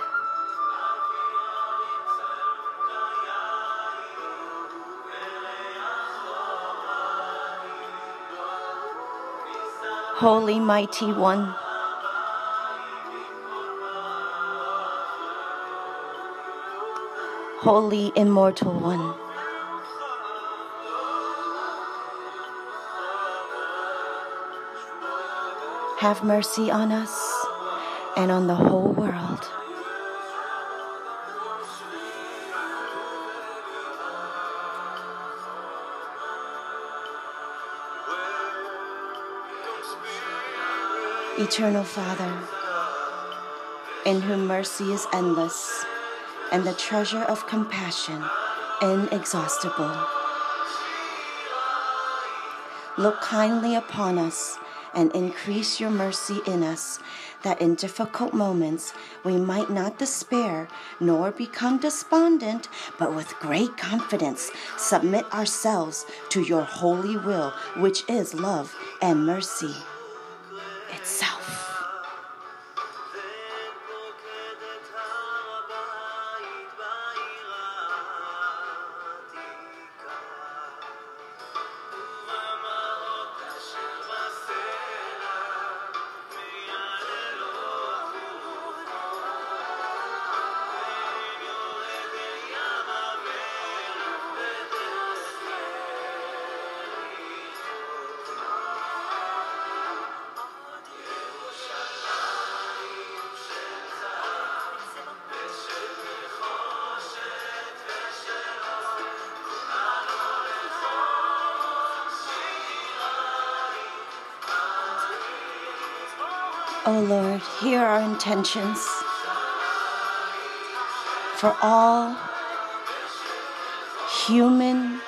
Holy Mighty One, Holy Immortal One, have mercy on us and on the whole world. Eternal Father, in whom mercy is endless and the treasure of compassion inexhaustible, look kindly upon us and increase your mercy in us, that in difficult moments we might not despair nor become despondent, but with great confidence submit ourselves to your holy will, which is love and mercy itself. O Lord, hear our intentions for all human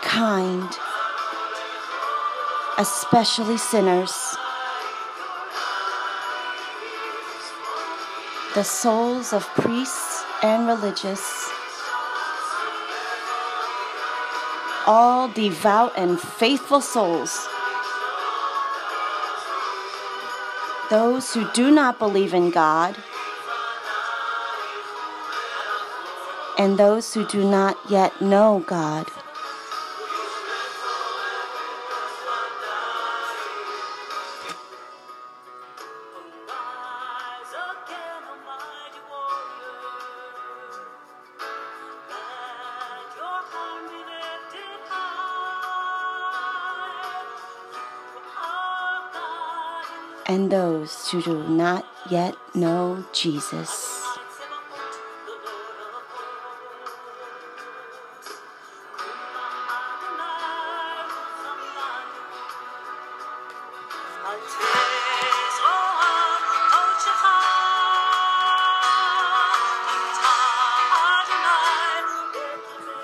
kind, especially sinners, the souls of priests and religious, all devout and faithful souls, those who do not believe in God, and those who do not yet know God. And those who do not yet know Jesus.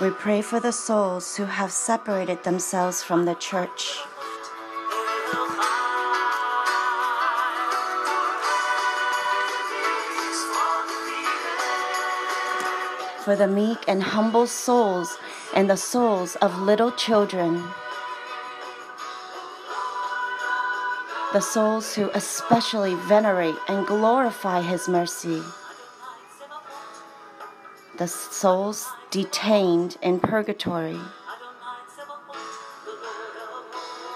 We pray for the souls who have separated themselves from the church, for the meek and humble souls and the souls of little children, the souls who especially venerate and glorify his mercy, the souls detained in purgatory,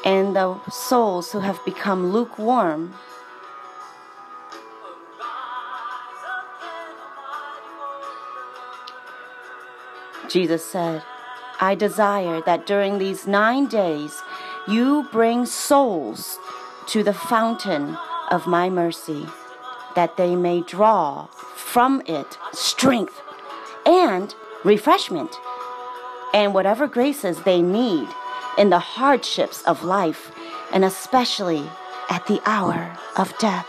and the souls who have become lukewarm, Jesus said, I desire that during these nine days you bring souls to the fountain of my mercy, that they may draw from it strength and refreshment and whatever graces they need in the hardships of life, and especially at the hour of death.